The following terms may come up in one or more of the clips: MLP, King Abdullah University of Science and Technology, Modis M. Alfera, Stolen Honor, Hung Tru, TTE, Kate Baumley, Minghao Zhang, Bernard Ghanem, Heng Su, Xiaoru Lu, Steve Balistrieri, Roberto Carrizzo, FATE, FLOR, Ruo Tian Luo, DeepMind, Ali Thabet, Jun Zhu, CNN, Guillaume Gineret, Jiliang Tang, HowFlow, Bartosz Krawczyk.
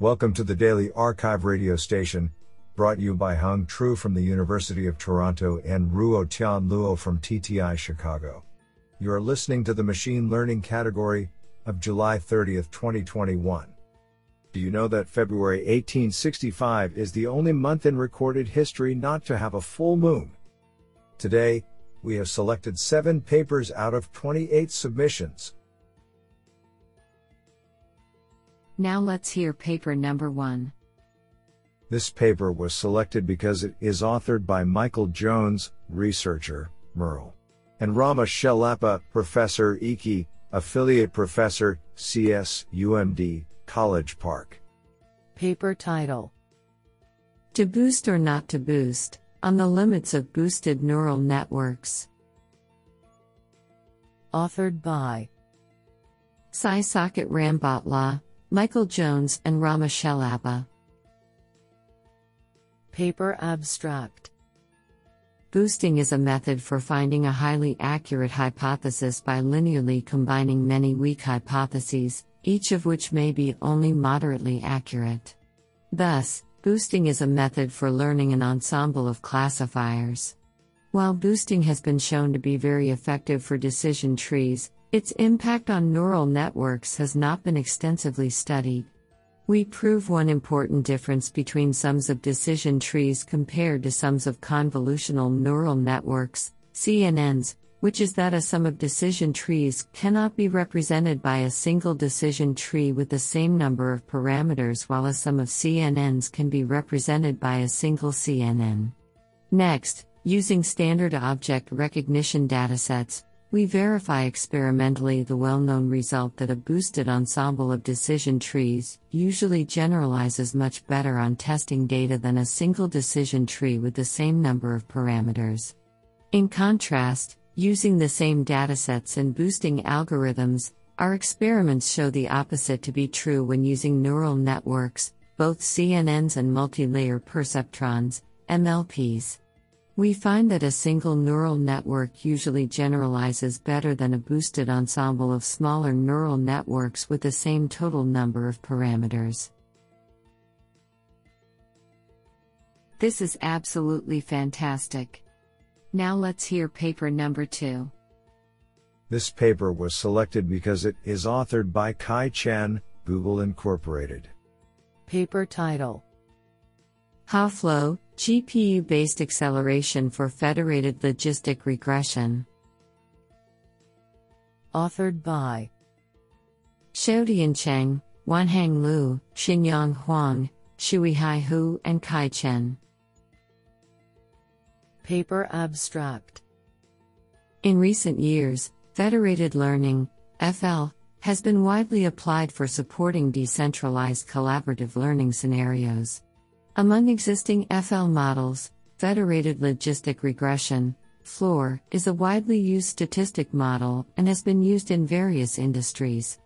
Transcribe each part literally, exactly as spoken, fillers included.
Welcome to the Daily Archive radio station, brought you by Hung Tru from the University of Toronto and Ruo Tian Luo from T T I Chicago. You are listening to the Machine Learning category of July thirtieth, twenty twenty-one. Do you know that February eighteen sixty-five is the only month in recorded history not to have a full moon? Today, we have selected seven papers out of twenty-eight submissions. Now let's hear paper number one. This paper was selected because it is authored by Michael Jones, researcher, Merle, and Rama Chellappa, Professor, E K I, Affiliate Professor, C S U M D, College Park. Paper title: To Boost or Not to Boost, on the Limits of Boosted Neural Networks. Authored by Sai Saket Rambatla, Michael Jones and Rama Chellappa. Paper abstract. Boosting is a method for finding a highly accurate hypothesis by linearly combining many weak hypotheses, each of which may be only moderately accurate. Thus, boosting is a method for learning an ensemble of classifiers. While boosting has been shown to be very effective for decision trees, its impact on neural networks has not been extensively studied. We prove one important difference between sums of decision trees compared to sums of convolutional neural networks, C N Ns, which is that a sum of decision trees cannot be represented by a single decision tree with the same number of parameters, while a sum of C N Ns can be represented by a single C N N. Next, using standard object recognition datasets, we verify experimentally the well-known result that a boosted ensemble of decision trees usually generalizes much better on testing data than a single decision tree with the same number of parameters. In contrast, using the same datasets and boosting algorithms, our experiments show the opposite to be true when using neural networks, both C N Ns and multi-layer perceptrons, M L Ps. We find that a single neural network usually generalizes better than a boosted ensemble of smaller neural networks with the same total number of parameters. This is absolutely fantastic. Now let's hear paper number two. This paper was selected because it is authored by Kai Chen, Google Incorporated. Paper title: HowFlow, G P U-based acceleration for federated logistic regression. Authored by Xiaodian Cheng, Wanhang Lu, Xinyang Huang, Xuihai Hu, and Kai Chen. Paper abstract. In recent years, federated learning, F L, has been widely applied for supporting decentralized collaborative learning scenarios. Among existing F L models, federated logistic regression, FLOR, is a widely used statistic model and has been used in various industries.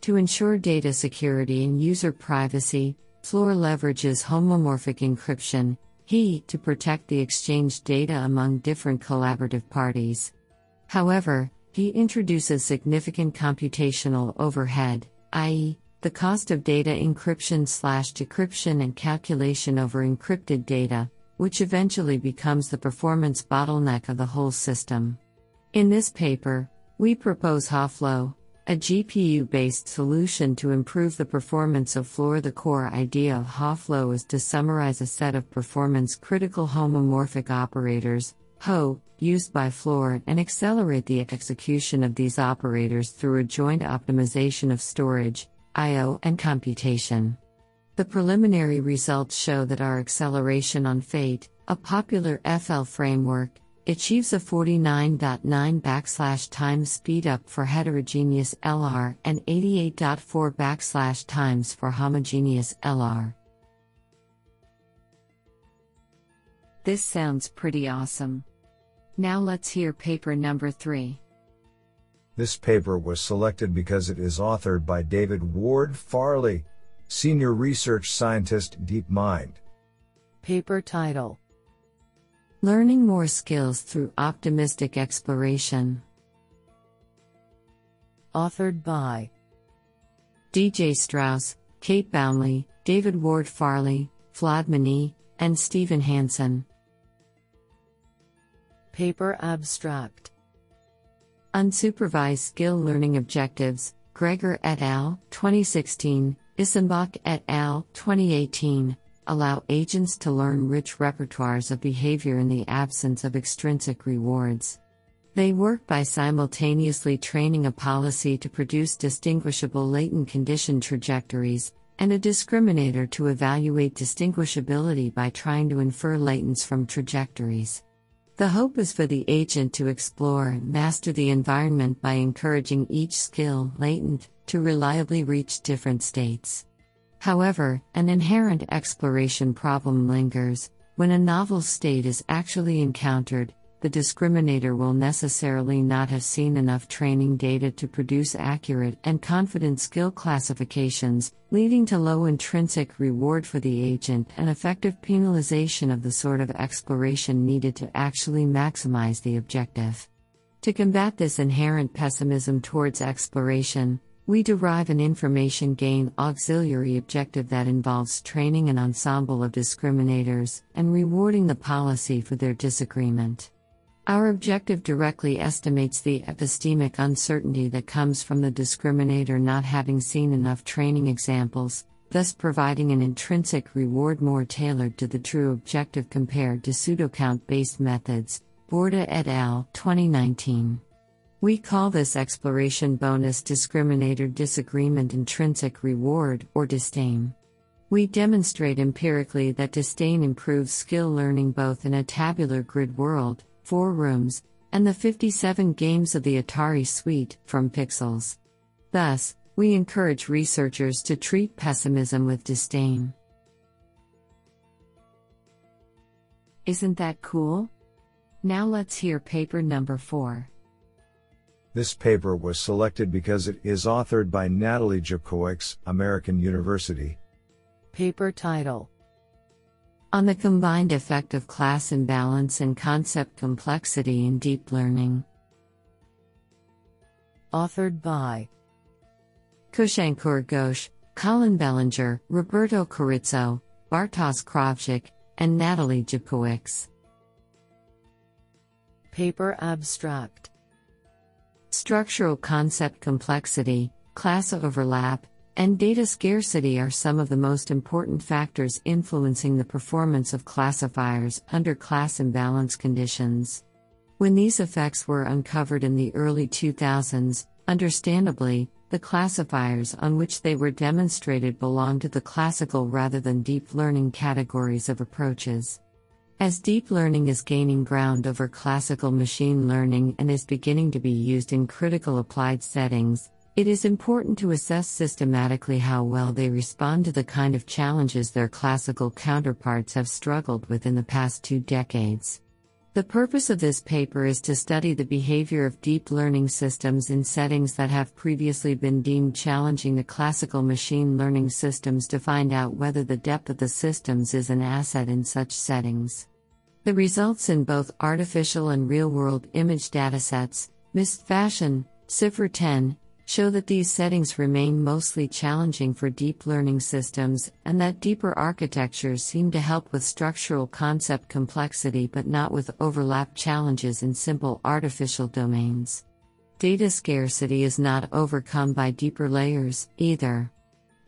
To ensure data security and user privacy, FLOR leverages homomorphic encryption, H E to protect the exchanged data among different collaborative parties. However, H E introduces significant computational overhead, that is, the cost of data encryption slash decryption and calculation over encrypted data, which eventually becomes the performance bottleneck of the whole system. In this paper, we propose HowFlow, a G P U-based solution to improve the performance of FLOR. The core idea of HowFlow is to summarize a set of performance-critical homomorphic operators, H O, used by FLOR and accelerate the execution of these operators through a joint optimization of storage, I O and computation. The preliminary results show that our acceleration on FATE, a popular F L framework, achieves a forty-nine point nine backslash times speedup for heterogeneous L R and eighty-eight point four backslash times for homogeneous L R. This sounds pretty awesome. Now let's hear paper number three. This paper was selected because it is authored by David Ward Farley, Senior Research Scientist, DeepMind. Paper title: Learning More Skills Through Optimistic Exploration. Authored by D J Strauss, Kate Baumley, David Ward Farley, Vlad Mnih, and Steven Hansen. Paper abstract. Unsupervised Skill Learning Objectives, Gregor et al., twenty sixteen, Isenbach et al., twenty eighteen, allow agents to learn rich repertoires of behavior in the absence of extrinsic rewards. They work by simultaneously training a policy to produce distinguishable latent condition trajectories, and a discriminator to evaluate distinguishability by trying to infer latents from trajectories. The hope is for the agent to explore and master the environment by encouraging each skill latent to reliably reach different states. However, an inherent exploration problem lingers. When a novel state is actually encountered, the discriminator will necessarily not have seen enough training data to produce accurate and confident skill classifications, leading to low intrinsic reward for the agent and effective penalization of the sort of exploration needed to actually maximize the objective. To combat this inherent pessimism towards exploration, we derive an information gain auxiliary objective that involves training an ensemble of discriminators and rewarding the policy for their disagreement. Our objective directly estimates the epistemic uncertainty that comes from the discriminator not having seen enough training examples, thus providing an intrinsic reward more tailored to the true objective compared to pseudocount-based methods, Borda et al., twenty nineteen. We call this exploration bonus discriminator disagreement intrinsic reward, or disdain. We demonstrate empirically that disdain improves skill learning both in a tabular grid world, four rooms, and the fifty-seven games of the Atari suite, from Pixels. Thus, we encourage researchers to treat pessimism with disdain. Isn't that cool? Now let's hear paper number four. This paper was selected because it is authored by Natalie Japkowicz, American University. Paper title: On the Combined Effect of Class Imbalance and Concept Complexity in Deep Learning. Authored by Kushankur Ghosh, Colin Bellinger, Roberto Carrizzo, Bartosz Krawczyk, and Natalie Japkowicz. Paper abstract. Structural concept complexity, class overlap, and data scarcity are some of the most important factors influencing the performance of classifiers under class imbalance conditions. When these effects were uncovered in the early two thousands, understandably, the classifiers on which they were demonstrated belonged to the classical rather than deep learning categories of approaches. As deep learning is gaining ground over classical machine learning and is beginning to be used in critical applied settings, it is important to assess systematically how well they respond to the kind of challenges their classical counterparts have struggled with in the past two decades. The purpose of this paper is to study the behavior of deep learning systems in settings that have previously been deemed challenging to classical machine learning systems to find out whether the depth of the systems is an asset in such settings. The results in both artificial and real-world image datasets, MIST Fashion, CIFR ten, show that these settings remain mostly challenging for deep learning systems and that deeper architectures seem to help with structural concept complexity but not with overlap challenges in simple artificial domains. Data scarcity is not overcome by deeper layers, either.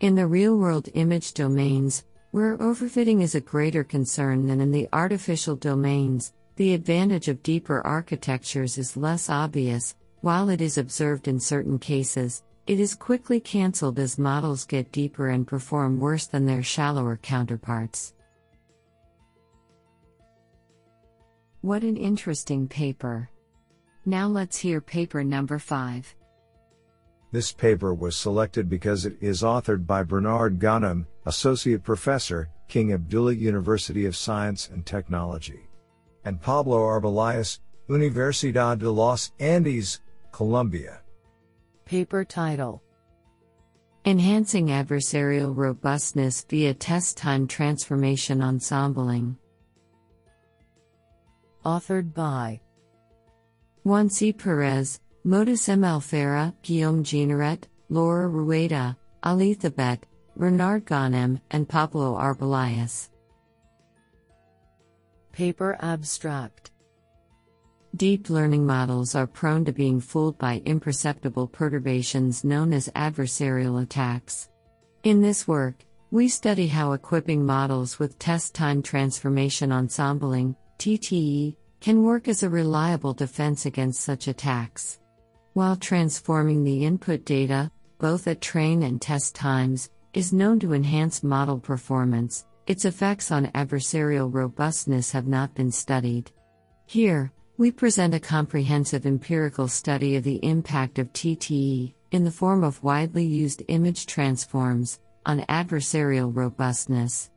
In the real-world image domains, where overfitting is a greater concern than in the artificial domains, the advantage of deeper architectures is less obvious. While it is observed in certain cases, it is quickly cancelled as models get deeper and perform worse than their shallower counterparts. What an interesting paper. Now let's hear paper number five. This paper was selected because it is authored by Bernard Ghanem, Associate Professor, King Abdullah University of Science and Technology, and Pablo Arbeláez, Universidad de los Andes, Colombia. Paper title: Enhancing Adversarial Robustness via Test Time Transformation Ensembling. Authored by Juan C. Perez, Modis M. Alfera, Guillaume Gineret, Laura Rueda, Ali Thabet, Bernard Ghanem, and Pablo Arbeláez. Paper abstract. Deep learning models are prone to being fooled by imperceptible perturbations known as adversarial attacks. In this work, we study how equipping models with test time transformation ensembling, T T E, can work as a reliable defense against such attacks. While transforming the input data, both at train and test times, is known to enhance model performance, its effects on adversarial robustness have not been studied. Here, we present a comprehensive empirical study of the impact of T T E, in the form of widely used image transforms, on adversarial robustness.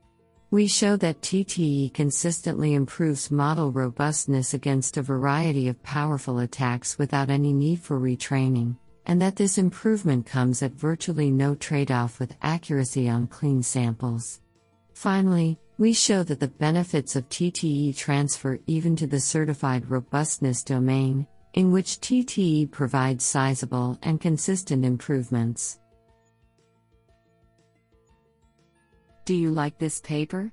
We show that T T E consistently improves model robustness against a variety of powerful attacks without any need for retraining, and that this improvement comes at virtually no trade-off with accuracy on clean samples. Finally, we show that the benefits of T T E transfer even to the certified robustness domain, in which T T E provides sizable and consistent improvements. Do you like this paper?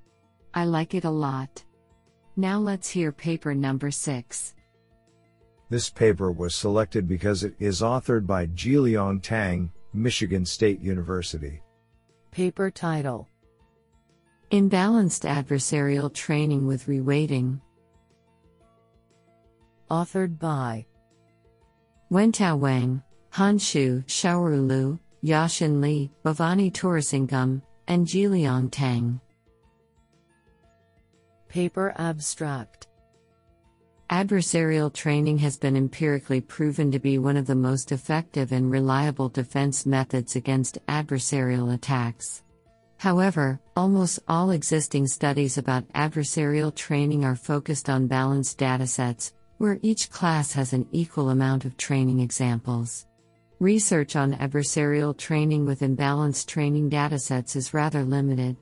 I like it a lot. Now let's hear paper number six. This paper was selected because it is authored by Jiliang Tang, Michigan State University. Paper title: Imbalanced Adversarial Training with Reweighting. Authored by Wentao Wang, Han Shu, Xiaoru Lu, Yashin Li, Bhavani Torasingam, and Jiliang Tang. Paper abstract. Adversarial training has been empirically proven to be one of the most effective and reliable defense methods against adversarial attacks. However, almost all existing studies about adversarial training are focused on balanced datasets, where each class has an equal amount of training examples. Research on adversarial training with imbalanced training datasets is rather limited.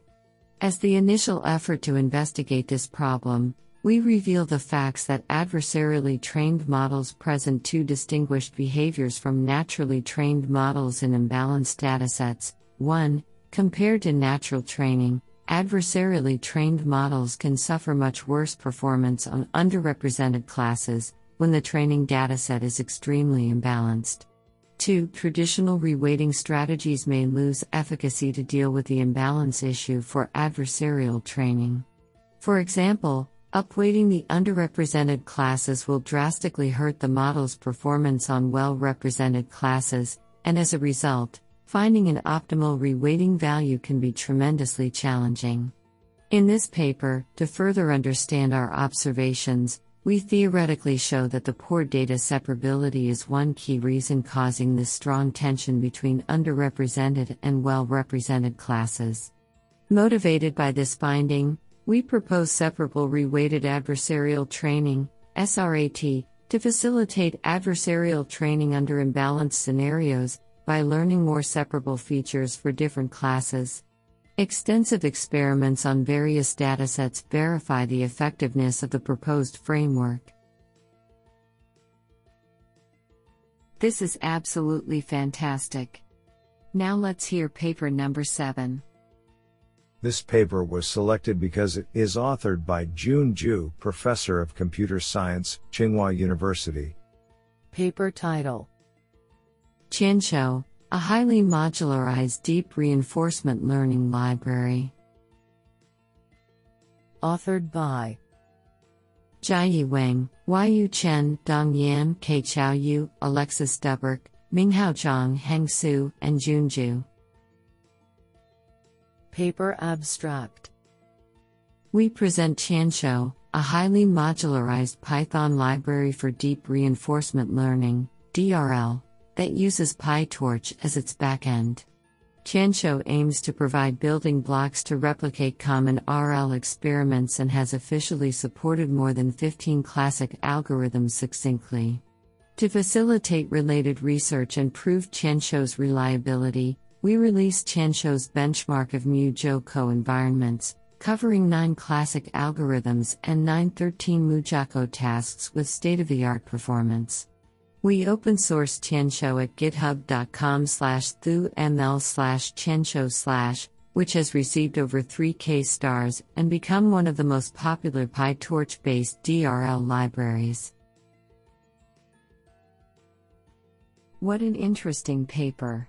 As the initial effort to investigate this problem, we reveal the facts that adversarially trained models present two distinguished behaviors from naturally trained models in imbalanced datasets. One, compared to natural training, adversarially trained models can suffer much worse performance on underrepresented classes, when the training dataset is extremely imbalanced. Two, traditional reweighting strategies may lose efficacy to deal with the imbalance issue for adversarial training. For example, upweighting the underrepresented classes will drastically hurt the model's performance on well-represented classes, and as a result, finding an optimal reweighting value can be tremendously challenging. In this paper, to further understand our observations, we theoretically show that the poor data separability is one key reason causing this strong tension between underrepresented and well-represented classes. Motivated by this finding, we propose separable reweighted adversarial training, S R A T, to facilitate adversarial training under imbalanced scenarios, by learning more separable features for different classes. Extensive experiments on various datasets verify the effectiveness of the proposed framework. This is absolutely fantastic. Now let's hear paper number seven. This paper was selected because it is authored by Jun Zhu, Professor of Computer Science, Tsinghua University. Paper title: Chanshou, a highly modularized deep reinforcement learning library. Authored by Jiayi Wang, Yuyu Chen, Dong Yan, Ke Chaoyu, Alexis Duberk, Minghao Zhang, Heng Su, and Jun Zhu. Paper abstract. We present Chanshou, a highly modularized Python library for deep reinforcement learning, D R L. That uses PyTorch as its backend. Chanshou aims to provide building blocks to replicate common R L experiments and has officially supported more than fifteen classic algorithms succinctly. To facilitate related research and prove Chanshou's reliability, we released Chanshou's benchmark of MuJoCo environments, covering nine classic algorithms and nine thirteen MuJoCo tasks with state-of-the-art performance. We open source Chanshou at github dot com slash thu m l slash chanshou slash which has received over three K stars and become one of the most popular PyTorch-based D R L libraries. What an interesting paper.